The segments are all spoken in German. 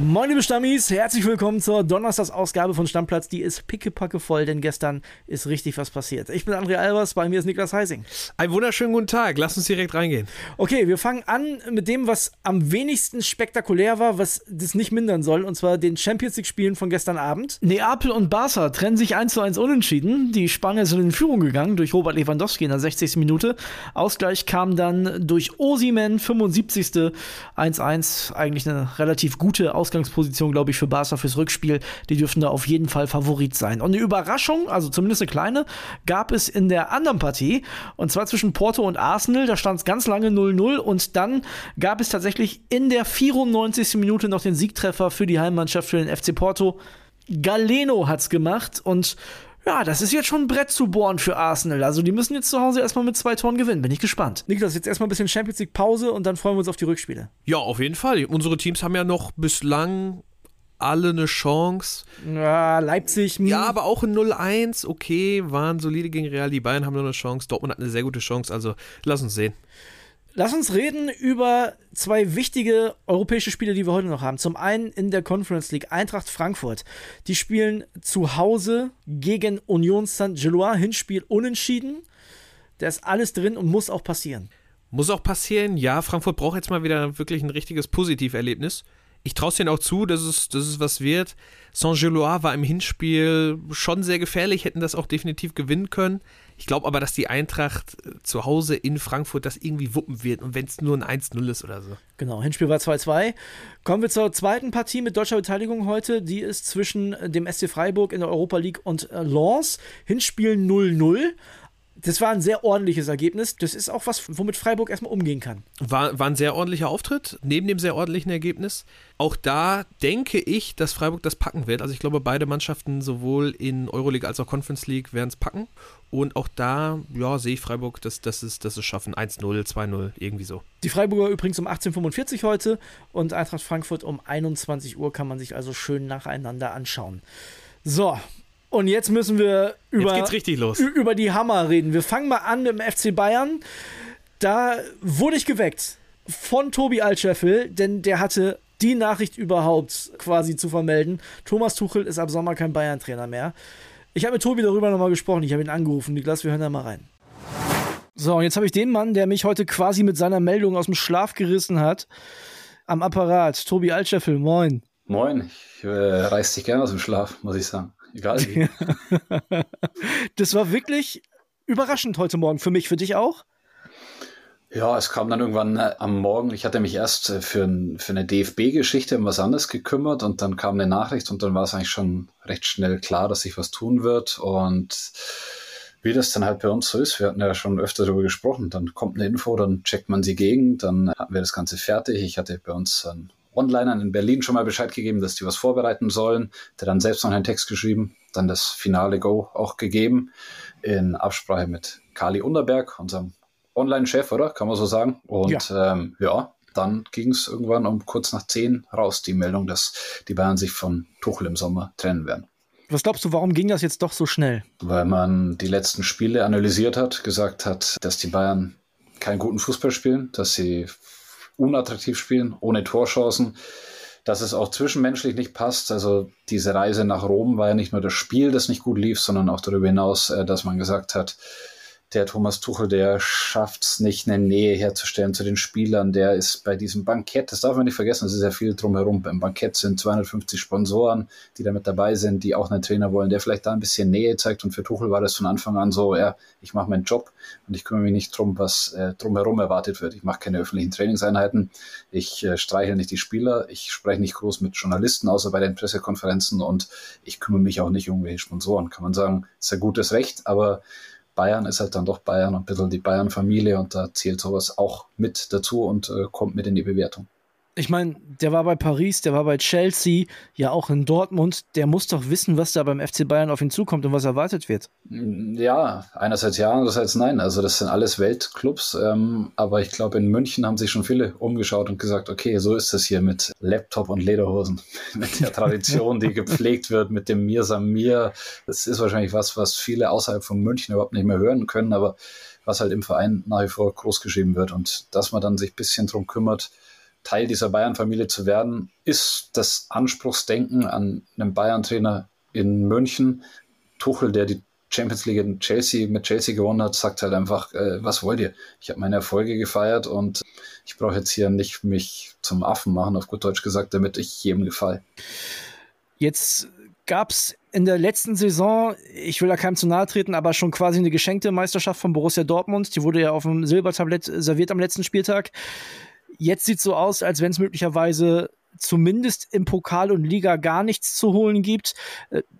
Moin liebe Stammis, herzlich willkommen zur Donnerstagsausgabe von Stammplatz. Die ist pickepacke voll, denn gestern ist richtig was passiert. Ich bin André Albers, bei mir ist Niklas Heising. Einen wunderschönen guten Tag, lass uns direkt reingehen. Okay, wir fangen an mit dem, was am wenigsten spektakulär war, was das nicht mindern soll, und zwar den Champions League Spielen von gestern Abend. Neapel und Barca trennen sich 1:1 unentschieden. Die Spanier sind in Führung gegangen durch Robert Lewandowski in der 60. Minute. Ausgleich kam dann durch Osimhen, 75. 1:1, eigentlich eine relativ gute Ausgangsposition, glaube ich, für Barca fürs Rückspiel. Die dürften da auf jeden Fall Favorit sein. Und eine Überraschung, also zumindest eine kleine, gab es in der anderen Partie. Und zwar zwischen Porto und Arsenal. Da stand es ganz lange 0:0. Und dann gab es tatsächlich in der 94. Minute noch den Siegtreffer für die Heimmannschaft, für den FC Porto. Galeno hat's gemacht. Und ja, das ist jetzt schon ein Brett zu bohren für Arsenal. Also die müssen jetzt zu Hause erstmal mit 2 Toren gewinnen. Bin ich gespannt. Niklas, jetzt erstmal ein bisschen Champions League Pause und dann freuen wir uns auf die Rückspiele. Ja, auf jeden Fall. Unsere Teams haben ja noch bislang alle eine Chance. Ja, Leipzig. Ja, aber auch in 0:1. Okay, waren solide gegen Real. Die Bayern haben noch eine Chance. Dortmund hat eine sehr gute Chance. Also lass uns sehen. Lass uns reden über zwei wichtige europäische Spiele, die wir heute noch haben. Zum einen in der Conference League Eintracht Frankfurt. Die spielen zu Hause gegen Union Saint-Gilloise, Hinspiel unentschieden. Da ist alles drin und muss auch passieren. Muss auch passieren, ja. Frankfurt braucht jetzt mal wieder wirklich ein richtiges Positiverlebnis. Ich traue es denen auch zu, dass es was wird. Saint-Gilloise war im Hinspiel schon sehr gefährlich, hätten das auch definitiv gewinnen können. Ich glaube aber, dass die Eintracht zu Hause in Frankfurt das irgendwie wuppen wird. Und wenn es nur ein 1:0 ist oder so. Genau, Hinspiel war 2:2. Kommen wir zur zweiten Partie mit deutscher Beteiligung heute. Die ist zwischen dem SC Freiburg in der Europa League und Lens. Hinspiel 0:0. Das war ein sehr ordentliches Ergebnis. Das ist auch was, womit Freiburg erstmal umgehen kann. War ein sehr ordentlicher Auftritt, neben dem sehr ordentlichen Ergebnis. Auch da denke ich, dass Freiburg das packen wird. Also ich glaube, beide Mannschaften, sowohl in Euroleague als auch Conference League, werden es packen. Und auch da, ja, sehe ich Freiburg, dass es schaffen. 1:0, 2:0, irgendwie so. Die Freiburger übrigens um 18:45 Uhr heute und Eintracht Frankfurt um 21 Uhr kann man sich also schön nacheinander anschauen. So, und jetzt müssen wir über die Hammer reden. Wir fangen mal an mit dem FC Bayern. Da wurde ich geweckt von Tobi Altschäffl, denn der hatte die Nachricht überhaupt quasi zu vermelden. Thomas Tuchel ist ab Sommer kein Bayern-Trainer mehr. Ich habe mit Tobi darüber nochmal gesprochen. Ich habe ihn angerufen. Niklas, wir hören da mal rein. So, und jetzt habe ich den Mann, der mich heute quasi mit seiner Meldung aus dem Schlaf gerissen hat, am Apparat. Tobi Altschäffl, moin. Moin. Ich reiß dich gerne aus dem Schlaf, muss ich sagen. Egal wie. Das war wirklich überraschend heute Morgen für mich, für dich auch? Ja, es kam dann irgendwann am Morgen, ich hatte mich erst für eine DFB-Geschichte um was anderes gekümmert und dann kam eine Nachricht und dann war es eigentlich schon recht schnell klar, dass sich was tun wird und wie das dann halt bei uns so ist, wir hatten ja schon öfter darüber gesprochen, dann kommt eine Info, dann checkt man sie gegen, dann hatten wir das Ganze fertig, ich hatte bei uns dann Onlinern in Berlin schon mal Bescheid gegeben, dass die was vorbereiten sollen. Der dann selbst noch einen Text geschrieben, dann das finale Go auch gegeben in Absprache mit Kali Unterberg, unserem Online-Chef, oder? Kann man so sagen. Und ja, dann ging es irgendwann um kurz nach 10 raus, die Meldung, dass die Bayern sich von Tuchel im Sommer trennen werden. Was glaubst du, warum ging das jetzt doch so schnell? Weil man die letzten Spiele analysiert hat, gesagt hat, dass die Bayern keinen guten Fußball spielen, dass sie unattraktiv spielen, ohne Torchancen, dass es auch zwischenmenschlich nicht passt. Also diese Reise nach Rom war ja nicht nur das Spiel, das nicht gut lief, sondern auch darüber hinaus, dass man gesagt hat, der Thomas Tuchel, der schafft es nicht, eine Nähe herzustellen zu den Spielern. Der ist bei diesem Bankett, das darf man nicht vergessen, es ist ja viel drumherum. Beim Bankett sind 250 Sponsoren, die da mit dabei sind, die auch einen Trainer wollen, der vielleicht da ein bisschen Nähe zeigt. Und für Tuchel war das von Anfang an so, ja, ich mache meinen Job und ich kümmere mich nicht drum, was drumherum erwartet wird. Ich mache keine öffentlichen Trainingseinheiten, ich streichel nicht die Spieler, ich spreche nicht groß mit Journalisten, außer bei den Pressekonferenzen und ich kümmere mich auch nicht um irgendwelche Sponsoren. Kann man sagen, ist ein gutes Recht, aber Bayern ist halt dann doch Bayern und ein bisschen die Bayern-Familie und da zählt sowas auch mit dazu und kommt mit in die Bewertung. ich meine, der war bei Paris, der war bei Chelsea, ja auch in Dortmund, der muss doch wissen, was da beim FC Bayern auf ihn zukommt und was erwartet wird. Ja, einerseits ja, andererseits nein. Also das sind alles Weltclubs, aber ich glaube, in München haben sich schon viele umgeschaut und gesagt, okay, so ist es hier mit Laptop und Lederhosen, mit der Tradition, die gepflegt wird, mit dem Mir Samir. Das ist wahrscheinlich was viele außerhalb von München überhaupt nicht mehr hören können, aber was halt im Verein nach wie vor großgeschrieben wird. Und dass man dann sich ein bisschen drum kümmert, Teil dieser Bayern-Familie zu werden, ist das Anspruchsdenken an einem Bayern-Trainer in München. Tuchel, der die Champions League in Chelsea mit Chelsea gewonnen hat, sagt halt einfach, was wollt ihr? Ich habe meine Erfolge gefeiert und ich brauche jetzt hier nicht mich zum Affen machen, auf gut Deutsch gesagt, damit ich jedem gefalle. Jetzt gab es in der letzten Saison, ich will da keinem zu nahe treten, aber schon quasi eine geschenkte Meisterschaft von Borussia Dortmund. Die wurde ja auf dem Silbertablett serviert am letzten Spieltag. Jetzt sieht es so aus, als wenn es möglicherweise zumindest im Pokal und Liga gar nichts zu holen gibt.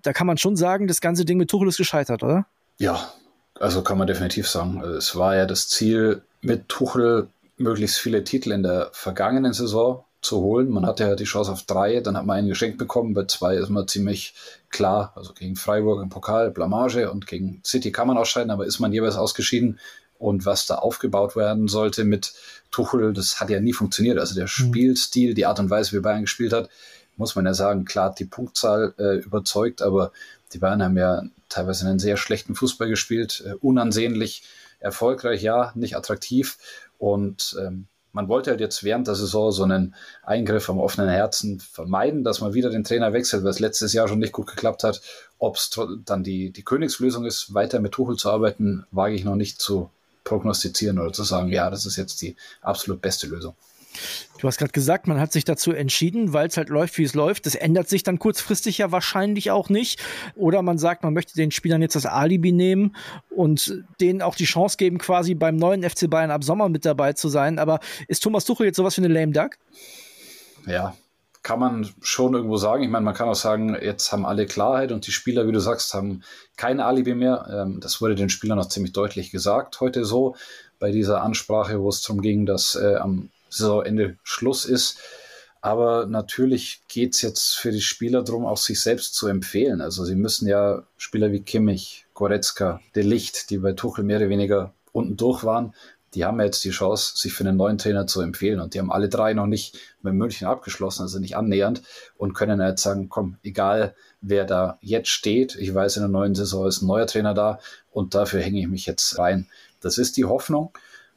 Da kann man schon sagen, das ganze Ding mit Tuchel ist gescheitert, oder? Ja, also kann man definitiv sagen. Also es war ja das Ziel, mit Tuchel möglichst viele Titel in der vergangenen Saison zu holen. Man hatte ja die Chance auf 3, dann hat man einen geschenkt bekommen. Bei 2 ist man ziemlich klar, also gegen Freiburg im Pokal, Blamage, und gegen City kann man ausscheiden, aber ist man jeweils ausgeschieden. Und was da aufgebaut werden sollte mit Tuchel, das hat ja nie funktioniert. Also der Spielstil, die Art und Weise, wie Bayern gespielt hat, muss man ja sagen, klar hat die Punktzahl überzeugt, aber die Bayern haben ja teilweise einen sehr schlechten Fußball gespielt, unansehnlich, erfolgreich, ja, nicht attraktiv. Und man wollte halt jetzt während der Saison so einen Eingriff am offenen Herzen vermeiden, dass man wieder den Trainer wechselt, weil es letztes Jahr schon nicht gut geklappt hat. Ob es dann die Königslösung ist, weiter mit Tuchel zu arbeiten, wage ich noch nicht zu prognostizieren oder zu sagen, ja, das ist jetzt die absolut beste Lösung. Du hast gerade gesagt, man hat sich dazu entschieden, weil es halt läuft, wie es läuft. Das ändert sich dann kurzfristig ja wahrscheinlich auch nicht. Oder man sagt, man möchte den Spielern jetzt das Alibi nehmen und denen auch die Chance geben, quasi beim neuen FC Bayern ab Sommer mit dabei zu sein. Aber ist Thomas Tuchel jetzt sowas wie eine lame duck? Ja, kann man schon irgendwo sagen. Ich meine, man kann auch sagen, jetzt haben alle Klarheit und die Spieler, wie du sagst, haben kein Alibi mehr. Das wurde den Spielern noch ziemlich deutlich gesagt heute so bei dieser Ansprache, wo es darum ging, dass am Saisonende Schluss ist. Aber natürlich geht es jetzt für die Spieler darum, auch sich selbst zu empfehlen. Also sie müssen ja Spieler wie Kimmich, Goretzka, De Licht, die bei Tuchel mehr oder weniger unten durch waren, die haben jetzt die Chance, sich für einen neuen Trainer zu empfehlen. Und die haben alle 3 noch nicht mit München abgeschlossen, also nicht annähernd. Und können jetzt sagen, komm, egal wer da jetzt steht, ich weiß, in der neuen Saison ist ein neuer Trainer da und dafür hänge ich mich jetzt rein. Das ist die Hoffnung.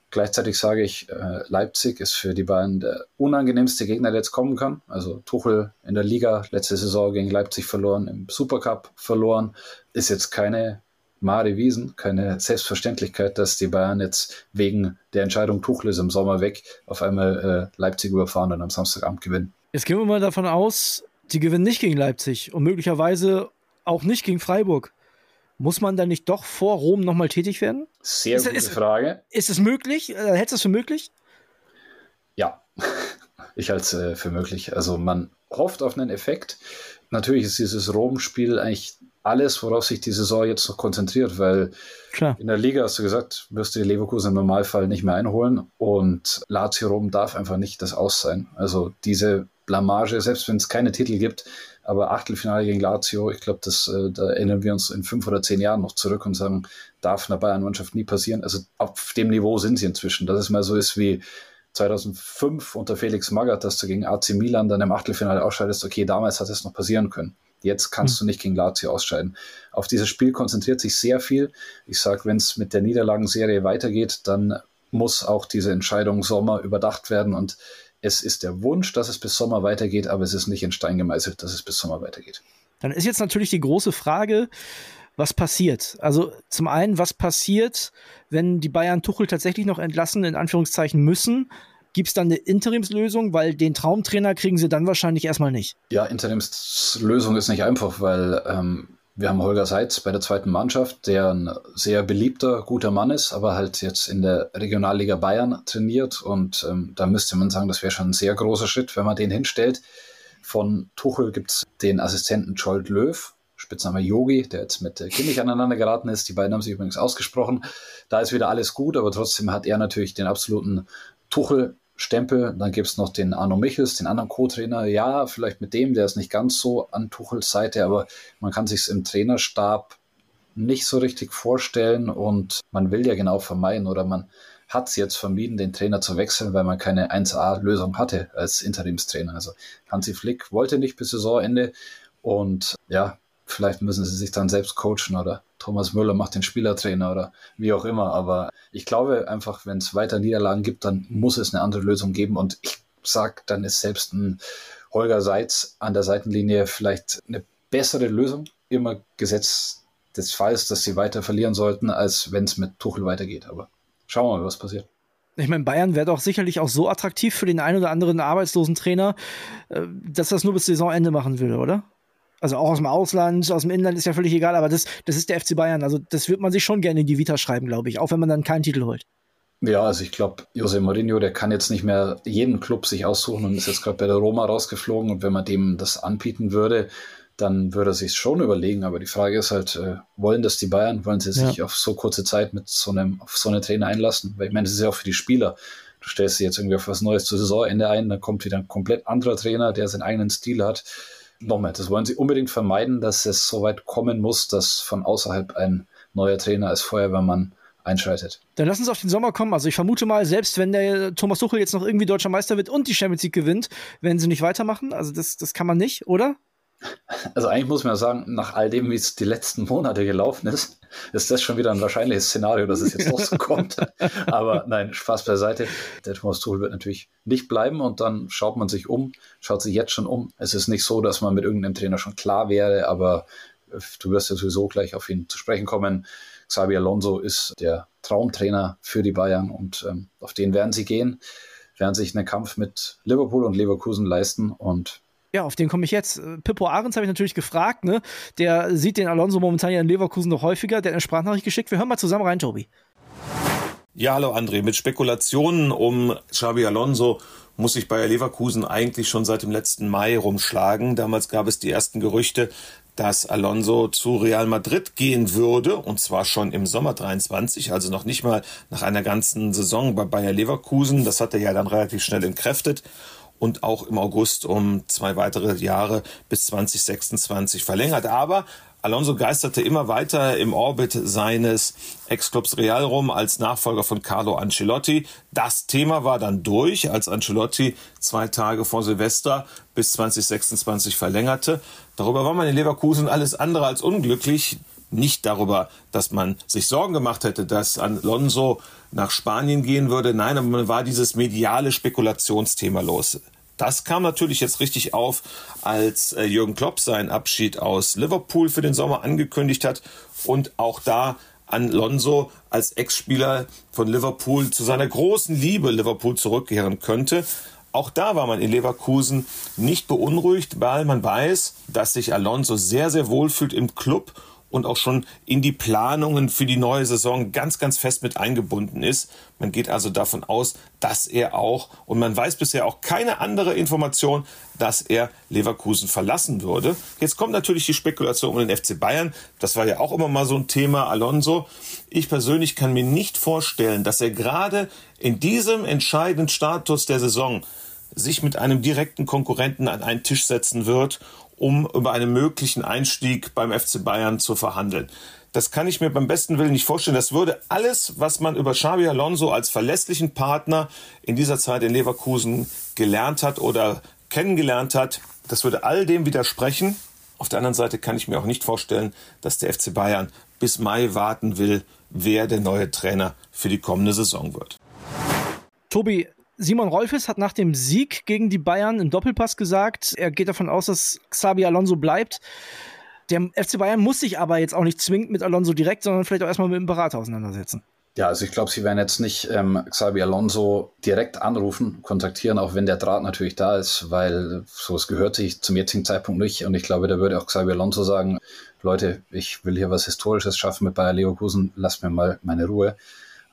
Gleichzeitig sage ich, Leipzig ist für die Bayern der unangenehmste Gegner, der jetzt kommen kann. Also Tuchel in der Liga, letzte Saison gegen Leipzig verloren, im Supercup verloren. Ist jetzt keine Mare Wiesen, keine Selbstverständlichkeit, dass die Bayern jetzt wegen der Entscheidung Tuchel ist im Sommer weg, auf einmal Leipzig überfahren und am Samstagabend gewinnen. Jetzt gehen wir mal davon aus, die gewinnen nicht gegen Leipzig und möglicherweise auch nicht gegen Freiburg. Muss man dann nicht doch vor Rom nochmal tätig werden? Sehr gute Frage. Ist es möglich? Hältst du es für möglich? Ja, ich halte es für möglich. Also man hofft auf einen Effekt. Natürlich ist dieses Rom-Spiel eigentlich alles, worauf sich die Saison jetzt noch konzentriert, weil klar, in der Liga, hast du gesagt, wirst du Leverkusen im Normalfall nicht mehr einholen und Lazio Rom darf einfach nicht das Aus sein. Also diese Blamage, selbst wenn es keine Titel gibt, aber Achtelfinale gegen Lazio, ich glaube, da erinnern wir uns in 5 oder 10 Jahren noch zurück und sagen, darf einer Bayern-Mannschaft nie passieren. Also auf dem Niveau sind sie inzwischen, dass es mal so ist wie 2005 unter Felix Magath, dass du gegen AC Milan dann im Achtelfinale ausscheidest, okay, damals hat es noch passieren können. Jetzt kannst du nicht gegen Lazio ausscheiden. Auf dieses Spiel konzentriert sich sehr viel. Ich sage, wenn es mit der Niederlagenserie weitergeht, dann muss auch diese Entscheidung Sommer überdacht werden. Und es ist der Wunsch, dass es bis Sommer weitergeht, aber es ist nicht in Stein gemeißelt, dass es bis Sommer weitergeht. Dann ist jetzt natürlich die große Frage, was passiert? Also zum einen, was passiert, wenn die Bayern Tuchel tatsächlich noch entlassen, in Anführungszeichen müssen? Gibt es dann eine Interimslösung? Weil den Traumtrainer kriegen sie dann wahrscheinlich erstmal nicht. Ja, Interimslösung ist nicht einfach, weil wir haben Holger Seitz bei der zweiten Mannschaft, der ein sehr beliebter, guter Mann ist, aber halt jetzt in der Regionalliga Bayern trainiert. Und da müsste man sagen, das wäre schon ein sehr großer Schritt, wenn man den hinstellt. Von Tuchel gibt es den Assistenten Jolt Löw, Spitzname Yogi, der jetzt mit Kimmich aneinander geraten ist. Die beiden haben sich übrigens ausgesprochen. Da ist wieder alles gut, aber trotzdem hat er natürlich den absoluten Tuchel Stempel. Dann gibt es noch den Arno Michels, den anderen Co-Trainer. Ja, vielleicht mit dem, der ist nicht ganz so an Tuchels Seite, aber man kann sich es im Trainerstab nicht so richtig vorstellen und man will ja genau vermeiden oder man hat es jetzt vermieden, den Trainer zu wechseln, weil man keine 1A-Lösung hatte als Interimstrainer. Also Hansi Flick wollte nicht bis Saisonende und ja, vielleicht müssen sie sich dann selbst coachen oder Thomas Müller macht den Spielertrainer oder wie auch immer. Aber ich glaube einfach, wenn es weiter Niederlagen gibt, dann muss es eine andere Lösung geben. Und ich sage, dann ist selbst ein Holger Seitz an der Seitenlinie vielleicht eine bessere Lösung. Immer Gesetz des Falls, dass sie weiter verlieren sollten, als wenn es mit Tuchel weitergeht. Aber schauen wir mal, was passiert. Ich meine, Bayern wäre doch sicherlich auch so attraktiv für den einen oder anderen arbeitslosen Trainer, dass das nur bis Saisonende machen will, oder? Also auch aus dem Ausland, aus dem Inland ist ja völlig egal, aber das ist der FC Bayern. Also das wird man sich schon gerne in die Vita schreiben, glaube ich, auch wenn man dann keinen Titel holt. Ja, also ich glaube, Jose Mourinho, der kann jetzt nicht mehr jeden Club sich aussuchen und ist jetzt gerade bei der Roma rausgeflogen. Und wenn man dem das anbieten würde, dann würde er sich schon überlegen. Aber die Frage ist halt, wollen das die Bayern? Wollen sie sich auf so kurze Zeit mit auf so einen Trainer einlassen? Weil ich meine, das ist ja auch für die Spieler. Du stellst sie jetzt irgendwie auf was Neues zu Saisonende ein, dann kommt wieder ein komplett anderer Trainer, der seinen eigenen Stil hat. Nochmal, das wollen sie unbedingt vermeiden, dass es so weit kommen muss, dass von außerhalb ein neuer Trainer als Feuerwehrmann einschreitet. Dann lass uns auf den Sommer kommen. Also ich vermute mal, selbst wenn der Thomas Tuchel jetzt noch irgendwie deutscher Meister wird und die Champions League gewinnt, werden sie nicht weitermachen. Also das kann man nicht, oder? Also eigentlich muss man ja sagen, nach all dem, wie es die letzten Monate gelaufen ist, ist das schon wieder ein wahrscheinliches Szenario, dass es jetzt auch so kommt. Aber nein, Spaß beiseite. Der Thomas Tuchel wird natürlich nicht bleiben und dann schaut sich jetzt schon um. Es ist nicht so, dass man mit irgendeinem Trainer schon klar wäre, aber du wirst ja sowieso gleich auf ihn zu sprechen kommen. Xabi Alonso ist der Traumtrainer für die Bayern und auf den werden sie gehen, werden sich einen Kampf mit Liverpool und Leverkusen leisten und ja, auf den komme ich jetzt. Pippo Ahrens habe ich natürlich gefragt, ne? Der sieht den Alonso momentan ja in Leverkusen noch häufiger. Der hat eine Sprachnachricht geschickt. Wir hören mal zusammen rein, Tobi. Ja, hallo André. Mit Spekulationen um Xabi Alonso muss sich Bayer Leverkusen eigentlich schon seit dem letzten Mai rumschlagen. Damals gab es die ersten Gerüchte, dass Alonso zu Real Madrid gehen würde, und zwar schon im Sommer 23, also noch nicht mal nach einer ganzen Saison bei Bayer Leverkusen. Das hat er ja dann relativ schnell entkräftet. Und auch im August um 2 weitere Jahre bis 2026 verlängert. Aber Alonso geisterte immer weiter im Orbit seines Ex-Clubs Real rum als Nachfolger von Carlo Ancelotti. Das Thema war dann durch, als Ancelotti 2 Tage vor Silvester bis 2026 verlängerte. Darüber war man in Leverkusen alles andere als unglücklich. Nicht darüber, dass man sich Sorgen gemacht hätte, dass Alonso nach Spanien gehen würde. Nein, aber man war dieses mediale Spekulationsthema los. Das kam natürlich jetzt richtig auf, als Jürgen Klopp seinen Abschied aus Liverpool für den Sommer angekündigt hat und auch da Alonso als Ex-Spieler von Liverpool zu seiner großen Liebe Liverpool zurückkehren könnte. Auch da war man in Leverkusen nicht beunruhigt, weil man weiß, dass sich Alonso sehr, sehr wohl fühlt im Club und auch schon in die Planungen für die neue Saison ganz, ganz fest mit eingebunden ist. Man geht also davon aus, dass er auch, und man weiß bisher auch keine andere Information, dass er Leverkusen verlassen würde. Jetzt kommt natürlich die Spekulation um den FC Bayern. Das war ja auch immer mal so ein Thema, Alonso. Ich persönlich kann mir nicht vorstellen, dass er gerade in diesem entscheidenden Status der Saison sich mit einem direkten Konkurrenten an einen Tisch setzen wird, um über einen möglichen Einstieg beim FC Bayern zu verhandeln. Das kann ich mir beim besten Willen nicht vorstellen. Das würde alles, was man über Xabi Alonso als verlässlichen Partner in dieser Zeit in Leverkusen gelernt hat oder kennengelernt hat, das würde all dem widersprechen. Auf der anderen Seite kann ich mir auch nicht vorstellen, dass der FC Bayern bis Mai warten will, wer der neue Trainer für die kommende Saison wird. Tobi, Simon Rolfes hat nach dem Sieg gegen die Bayern im Doppelpass gesagt, er geht davon aus, dass Xabi Alonso bleibt. Der FC Bayern muss sich aber jetzt auch nicht zwingend mit Alonso direkt, sondern vielleicht auch erstmal mit dem Berater auseinandersetzen. Ja, also ich glaube, sie werden jetzt nicht Xabi Alonso direkt anrufen, kontaktieren, auch wenn der Draht natürlich da ist, weil sowas gehört sich zum jetzigen Zeitpunkt nicht. Und ich glaube, da würde auch Xabi Alonso sagen, Leute, ich will hier was Historisches schaffen mit Bayer Leverkusen, lasst mir mal meine Ruhe.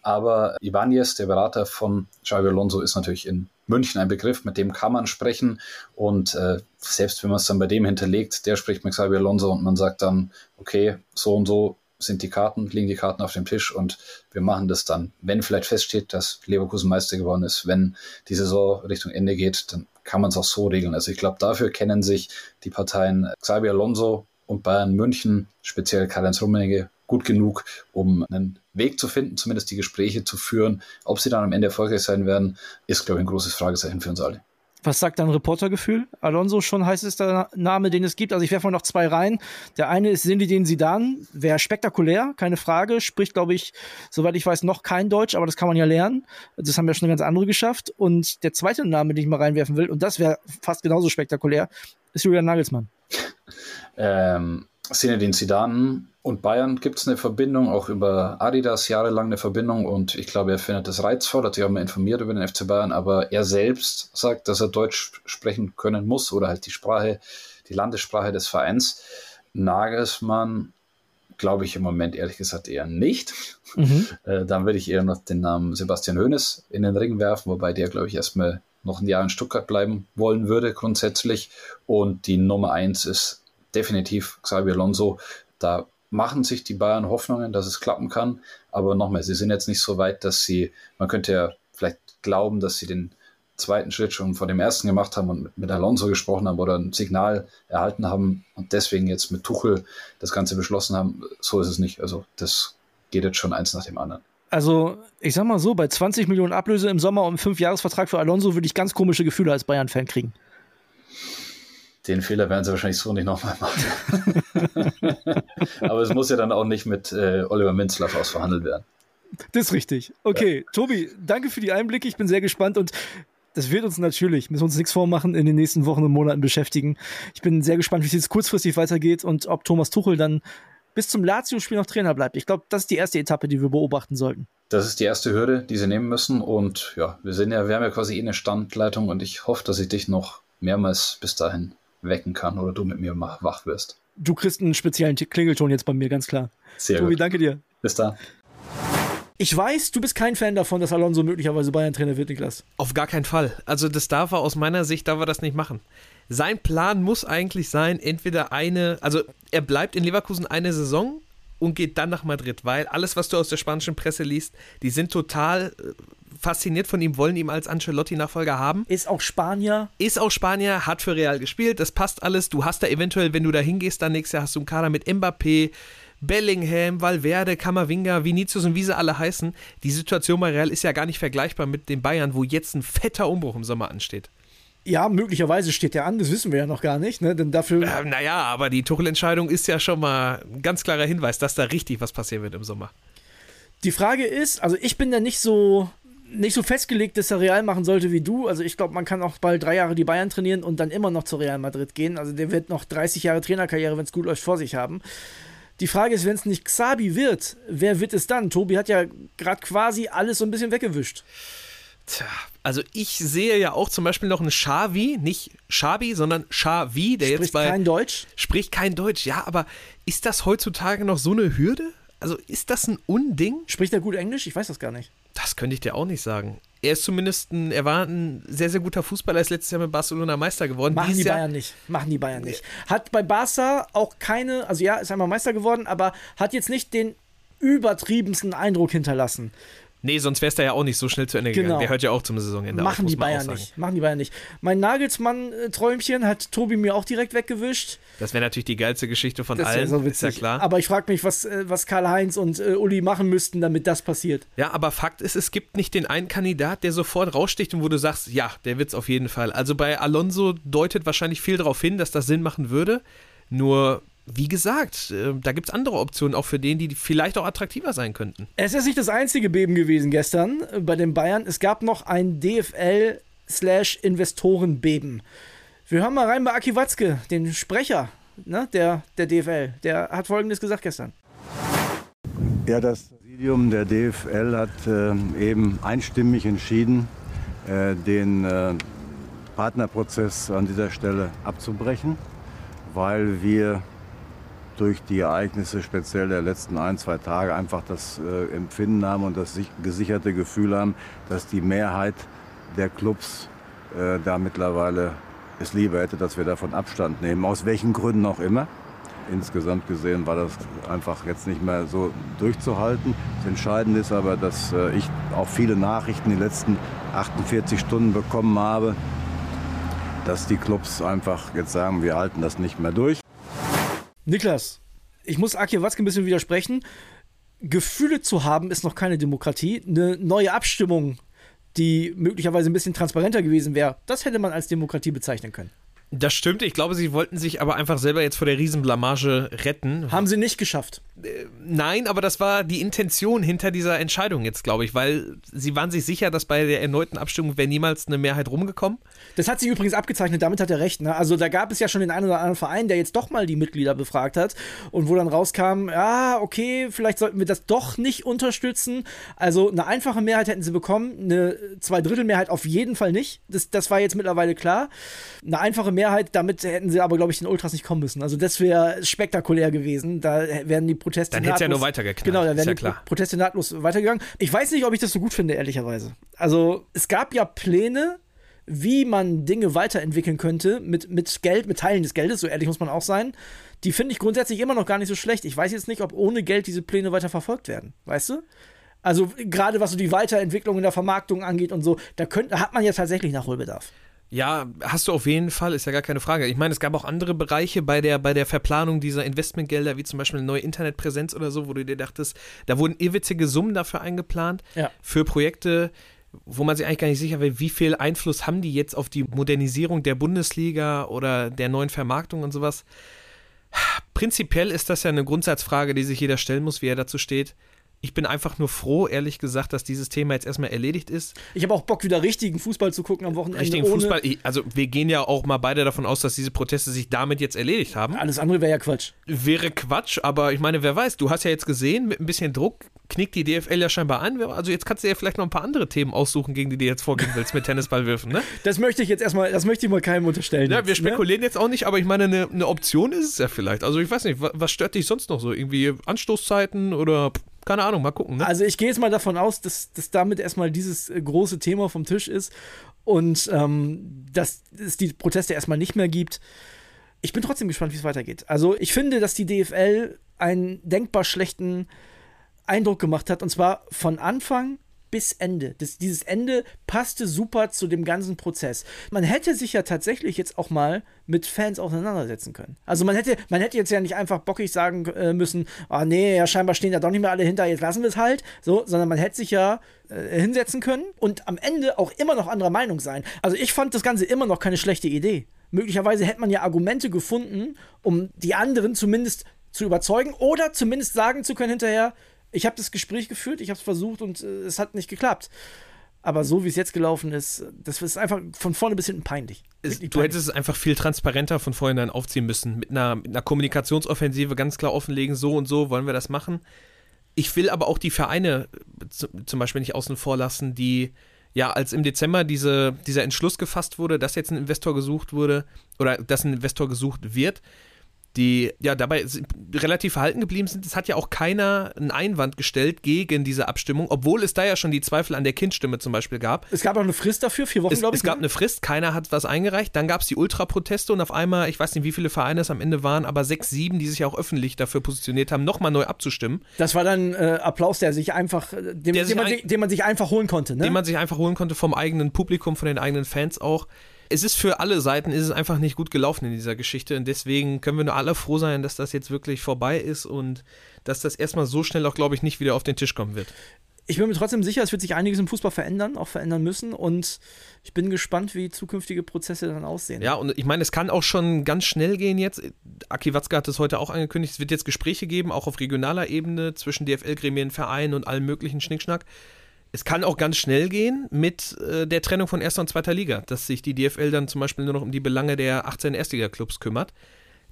Aber Ibanez, der Berater von Xabi Alonso, ist natürlich in München ein Begriff, mit dem kann man sprechen. Und selbst wenn man es dann bei dem hinterlegt, der spricht mit Xabi Alonso und man sagt dann, okay, so und so liegen die Karten auf dem Tisch und wir machen das dann. Wenn vielleicht feststeht, dass Leverkusen Meister geworden ist, wenn die Saison Richtung Ende geht, dann kann man es auch so regeln. Also ich glaube, dafür kennen sich die Parteien Xabi Alonso und Bayern München, speziell Karl-Heinz Rummenigge, gut genug, um einen Weg zu finden, zumindest die Gespräche zu führen. Ob sie dann am Ende erfolgreich sein werden, ist, glaube ich, ein großes Fragezeichen für uns alle. Was sagt dein Reportergefühl? Alonso schon heißester Name, den es gibt. Also ich werfe mal noch zwei rein. Der eine ist Zinedine Zidane. Wäre spektakulär, keine Frage. Spricht, glaube ich, soweit ich weiß, noch kein Deutsch, aber das kann man ja lernen. Das haben ja schon ganz andere geschafft. Und der zweite Name, den ich mal reinwerfen will, und das wäre fast genauso spektakulär, ist Julian Nagelsmann. Zinedine Zidane und Bayern gibt es eine Verbindung, auch über Adidas jahrelang eine Verbindung, und ich glaube, er findet das reizvoll, hat sich auch mal informiert über den FC Bayern, aber er selbst sagt, dass er Deutsch sprechen können muss oder halt die Sprache, die Landessprache des Vereins. Nagelsmann glaube ich im Moment ehrlich gesagt eher nicht. Mhm. Dann würde ich eher noch den Namen Sebastian Hoeneß in den Ring werfen, wobei der, glaube ich, erstmal noch ein Jahr in Stuttgart bleiben wollen würde grundsätzlich, und die Nummer 1 ist definitiv Xabi Alonso. Da machen sich die Bayern Hoffnungen, dass es klappen kann. Aber nochmal, sie sind jetzt nicht so weit, dass sie, man könnte ja vielleicht glauben, dass sie den zweiten Schritt schon vor dem ersten gemacht haben und mit Alonso gesprochen haben oder ein Signal erhalten haben und deswegen jetzt mit Tuchel das Ganze beschlossen haben. So ist es nicht. Also das geht jetzt schon eins nach dem anderen. Also ich sag mal so, bei 20 Millionen Ablöse im Sommer und einem 5-Jahres-Vertrag für Alonso würde ich ganz komische Gefühle als Bayern-Fan kriegen. Den Fehler werden sie wahrscheinlich so nicht nochmal machen. Aber es muss ja dann auch nicht mit Oliver Minzlaff ausverhandelt werden. Das ist richtig. Okay, ja. Tobi, danke für die Einblicke. Ich bin sehr gespannt und das wird uns natürlich, müssen wir uns nichts vormachen, in den nächsten Wochen und Monaten beschäftigen. Ich bin sehr gespannt, wie es jetzt kurzfristig weitergeht und ob Thomas Tuchel dann bis zum Lazio-Spiel noch Trainer bleibt. Ich glaube, das ist die erste Etappe, die wir beobachten sollten. Das ist die erste Hürde, die sie nehmen müssen, und ja, wir haben ja quasi eine Standleitung und ich hoffe, dass ich dich noch mehrmals bis dahin wecken kann oder du mit mir wach wirst. Du kriegst einen speziellen Klingelton jetzt bei mir, ganz klar. Sehr Tobi, gut. Danke dir. Bis dann. Ich weiß, du bist kein Fan davon, dass Alonso möglicherweise Bayern-Trainer wird, Niklas. Auf gar keinen Fall. Also das darf er aus meiner Sicht, darf er das nicht machen. Sein Plan muss eigentlich sein, er bleibt in Leverkusen eine Saison und geht dann nach Madrid, weil alles, was du aus der spanischen Presse liest, die sind total fasziniert von ihm, wollen ihn als Ancelotti-Nachfolger haben. Ist auch Spanier, hat für Real gespielt, das passt alles. Du hast da eventuell, wenn du da hingehst, dann nächstes Jahr hast du einen Kader mit Mbappé, Bellingham, Valverde, Camavinga, Vinicius und wie sie alle heißen. Die Situation bei Real ist ja gar nicht vergleichbar mit den Bayern, wo jetzt ein fetter Umbruch im Sommer ansteht. Ja, möglicherweise steht der an, das wissen wir ja noch gar nicht, ne? Denn dafür. Naja, aber die Tuchel-Entscheidung ist ja schon mal ein ganz klarer Hinweis, dass da richtig was passieren wird im Sommer. Die Frage ist, also ich bin da nicht so festgelegt, dass er Real machen sollte wie du. Also ich glaube, man kann auch bald 3 Jahre die Bayern trainieren und dann immer noch zu Real Madrid gehen. Also der wird noch 30 Jahre Trainerkarriere, wenn es gut läuft, vor sich haben. Die Frage ist, wenn es nicht Xabi wird, wer wird es dann? Tobi hat ja gerade quasi alles so ein bisschen weggewischt. Tja, also ich sehe ja auch zum Beispiel noch einen Xavi, nicht Xabi, sondern Xavi, der spricht jetzt bei... Spricht kein Deutsch, ja, aber ist das heutzutage noch so eine Hürde? Also ist das ein Unding? Spricht er gut Englisch? Ich weiß das gar nicht. Das könnte ich dir auch nicht sagen. Er war ein sehr, sehr guter Fußballer, ist letztes Jahr mit Barcelona Meister geworden. Machen die Bayern nicht. Hat bei Barca auch keine, also ja, ist einmal Meister geworden, aber hat jetzt nicht den übertriebensten Eindruck hinterlassen. Nee, sonst wär's da ja auch nicht so schnell zu Ende gegangen. Der hört ja auch zum Saisonende. Machen die Bayern nicht. Mein Nagelsmann-Träumchen hat Tobi mir auch direkt weggewischt. Das wäre natürlich die geilste Geschichte von allen. Das wäre so witzig. Ist ja klar. Aber ich frage mich, was Karl-Heinz und Uli machen müssten, damit das passiert. Ja, aber Fakt ist, es gibt nicht den einen Kandidat, der sofort raussticht und wo du sagst, ja, der wird's auf jeden Fall. Also bei Alonso deutet wahrscheinlich viel darauf hin, dass das Sinn machen würde. Nur... Wie gesagt, da gibt es andere Optionen, auch für den, die vielleicht auch attraktiver sein könnten. Es ist nicht das einzige Beben gewesen gestern bei den Bayern. Es gab noch ein DFL/Investorenbeben. Wir hören mal rein bei Aki Watzke, den Sprecher, ne, der DFL. Der hat Folgendes gesagt gestern. Ja, das Präsidium der DFL hat eben einstimmig entschieden, den Partnerprozess an dieser Stelle abzubrechen, weil wir durch die Ereignisse speziell der letzten 1-2 Tage einfach das Empfinden haben und das gesicherte Gefühl haben, dass die Mehrheit der Clubs da mittlerweile es lieber hätte, dass wir davon Abstand nehmen, aus welchen Gründen auch immer. insgesamt gesehen war das einfach jetzt nicht mehr so durchzuhalten. Das Entscheidende ist aber, dass ich auch viele Nachrichten in den letzten 48 Stunden bekommen habe, dass die Clubs einfach jetzt sagen, wir halten das nicht mehr durch. Niklas, ich muss Aki Watzke ein bisschen widersprechen. Gefühle zu haben ist noch keine Demokratie. Eine neue Abstimmung, die möglicherweise ein bisschen transparenter gewesen wäre, das hätte man als Demokratie bezeichnen können. Das stimmt, ich glaube, sie wollten sich aber einfach selber jetzt vor der Riesenblamage retten. Haben sie nicht geschafft. Nein, aber das war die Intention hinter dieser Entscheidung jetzt, glaube ich, weil sie waren sich sicher, dass bei der erneuten Abstimmung wäre niemals eine Mehrheit rumgekommen. Das hat sich übrigens abgezeichnet, damit hat er recht, ne? Also da gab es ja schon den einen oder anderen Verein, der jetzt doch mal die Mitglieder befragt hat und wo dann rauskam, ja, okay, vielleicht sollten wir das doch nicht unterstützen. Also eine einfache Mehrheit hätten sie bekommen, eine Zweidrittelmehrheit auf jeden Fall nicht. Das war jetzt mittlerweile klar. Eine einfache Mehrheit, damit hätten sie aber, glaube ich, den Ultras nicht kommen müssen. Also das wäre spektakulär gewesen. Da wären die Proteste nahtlos... Dann hätte es ja nur weitergeknallt. Genau, dann wären die Proteste nahtlos weitergegangen. Ich weiß nicht, ob ich das so gut finde, ehrlicherweise. Also es gab ja Pläne, wie man Dinge weiterentwickeln könnte mit Geld, mit Teilen des Geldes, so ehrlich muss man auch sein. Die finde ich grundsätzlich immer noch gar nicht so schlecht. Ich weiß jetzt nicht, ob ohne Geld diese Pläne weiter verfolgt werden. Weißt du? Also gerade was so die Weiterentwicklung in der Vermarktung angeht und so, da hat man ja tatsächlich Nachholbedarf. Ja, hast du auf jeden Fall, ist ja gar keine Frage. Ich meine, es gab auch andere Bereiche bei der Verplanung dieser Investmentgelder, wie zum Beispiel eine neue Internetpräsenz oder so, wo du dir dachtest, da wurden irrwitzige Summen dafür eingeplant, ja, für Projekte, wo man sich eigentlich gar nicht sicher war, wie viel Einfluss haben die jetzt auf die Modernisierung der Bundesliga oder der neuen Vermarktung und sowas. Prinzipiell ist das ja eine Grundsatzfrage, die sich jeder stellen muss, wie er dazu steht. Ich bin einfach nur froh, ehrlich gesagt, dass dieses Thema jetzt erstmal erledigt ist. Ich habe auch Bock, wieder richtigen Fußball zu gucken am Wochenende. Richtigen Fußball, also wir gehen ja auch mal beide davon aus, dass diese Proteste sich damit jetzt erledigt haben. Alles andere wäre ja Quatsch. Wäre Quatsch, aber ich meine, wer weiß, du hast ja jetzt gesehen, mit ein bisschen Druck knickt die DFL ja scheinbar an. Also jetzt kannst du ja vielleicht noch ein paar andere Themen aussuchen, gegen die du jetzt vorgehen willst mit Tennisballwürfen, ne? Das möchte ich jetzt erstmal, das möchte ich mal keinem unterstellen. Ja, jetzt, wir spekulieren, ne? Jetzt auch nicht, aber ich meine, eine Option ist es ja vielleicht. Also ich weiß nicht, was stört dich sonst noch so? Irgendwie Anstoßzeiten oder... Keine Ahnung, mal gucken. Ne? Also ich gehe jetzt mal davon aus, dass damit erstmal dieses große Thema vom Tisch ist und dass es die Proteste erstmal nicht mehr gibt. Ich bin trotzdem gespannt, wie es weitergeht. Also ich finde, dass die DFL einen denkbar schlechten Eindruck gemacht hat, und zwar von Anfang bis Ende. Dieses Ende passte super zu dem ganzen Prozess. Man hätte sich ja tatsächlich jetzt auch mal mit Fans auseinandersetzen können. Also man hätte jetzt ja nicht einfach bockig sagen müssen, ah nee, ja scheinbar stehen da doch nicht mehr alle hinter, jetzt lassen wir es halt, so, sondern man hätte sich ja hinsetzen können und am Ende auch immer noch anderer Meinung sein. Also ich fand das Ganze immer noch keine schlechte Idee. Möglicherweise hätte man ja Argumente gefunden, um die anderen zumindest zu überzeugen oder zumindest sagen zu können hinterher, ich habe das Gespräch geführt, ich habe es versucht und es hat nicht geklappt. Aber so, wie es jetzt gelaufen ist, das ist einfach von vorne bis hinten peinlich. Du hättest es einfach viel transparenter von vornherein aufziehen müssen. Mit einer Kommunikationsoffensive ganz klar offenlegen, so und so wollen wir das machen. Ich will aber auch die Vereine zum Beispiel nicht außen vor lassen, die, ja, als im Dezember dieser Entschluss gefasst wurde, dass jetzt ein Investor gesucht wurde oder dass ein Investor gesucht wird, die ja dabei relativ verhalten geblieben sind. Es hat ja auch keiner einen Einwand gestellt gegen diese Abstimmung, obwohl es da ja schon die Zweifel an der Kindstimme zum Beispiel gab. Es gab auch eine Frist dafür, 4 Wochen, glaube ich. Es gab eine Frist, keiner hat was eingereicht. Dann gab es die Ultraproteste und auf einmal, ich weiß nicht, wie viele Vereine es am Ende waren, aber 6, 7, die sich ja auch öffentlich dafür positioniert haben, nochmal neu abzustimmen. Das war dann Applaus, den man sich einfach holen konnte. Ne? Den man sich einfach holen konnte vom eigenen Publikum, von den eigenen Fans auch. Es ist für alle Seiten, ist es einfach nicht gut gelaufen in dieser Geschichte und deswegen können wir nur alle froh sein, dass das jetzt wirklich vorbei ist und dass das erstmal so schnell auch, glaube ich, nicht wieder auf den Tisch kommen wird. Ich bin mir trotzdem sicher, es wird sich einiges im Fußball verändern, auch verändern müssen, und ich bin gespannt, wie zukünftige Prozesse dann aussehen. Ja, und ich meine, es kann auch schon ganz schnell gehen jetzt. Aki Watzke hat es heute auch angekündigt, es wird jetzt Gespräche geben, auch auf regionaler Ebene zwischen DFL-Gremien, Vereinen und allem möglichen Schnickschnack. Es kann auch ganz schnell gehen mit der Trennung von 1. und 2. Liga, dass sich die DFL dann zum Beispiel nur noch um die Belange der 18 Erstliga-Clubs kümmert.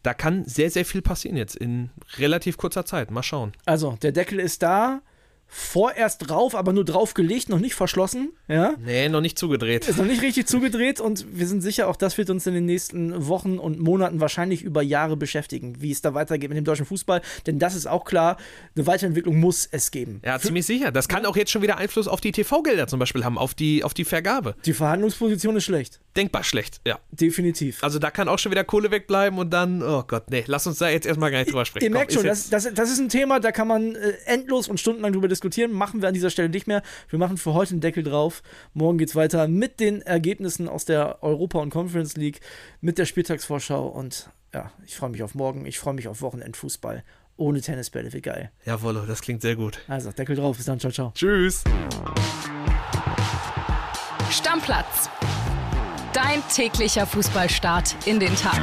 Da kann sehr, sehr viel passieren jetzt in relativ kurzer Zeit. Mal schauen. Also, der Deckel ist da. vorerst drauf, aber nur drauf gelegt, noch nicht verschlossen. Ja? Nee, noch nicht zugedreht. Ist noch nicht richtig zugedreht und wir sind sicher, auch das wird uns in den nächsten Wochen und Monaten wahrscheinlich über Jahre beschäftigen, wie es da weitergeht mit dem deutschen Fußball, denn das ist auch klar, eine Weiterentwicklung muss es geben. Ja, ziemlich sicher. Das kann auch jetzt schon wieder Einfluss auf die TV-Gelder zum Beispiel haben, auf die Vergabe. Die Verhandlungsposition ist schlecht. Denkbar schlecht, ja. Definitiv. Also da kann auch schon wieder Kohle wegbleiben und dann, oh Gott, nee, lass uns da jetzt erstmal gar nicht drüber sprechen. Ihr merkt schon, das ist ein Thema, da kann man endlos und stundenlang drüber diskutieren, machen wir an dieser Stelle nicht mehr. Wir machen für heute einen Deckel drauf. Morgen geht's weiter mit den Ergebnissen aus der Europa- und Conference League, mit der Spieltagsvorschau und ja, ich freue mich auf morgen, ich freue mich auf Wochenendfußball. Ohne Tennisbälle, wie geil. Jawohl, das klingt sehr gut. Also, Deckel drauf, bis dann, ciao, ciao. Tschüss. Stammplatz. Dein täglicher Fußballstart in den Tag.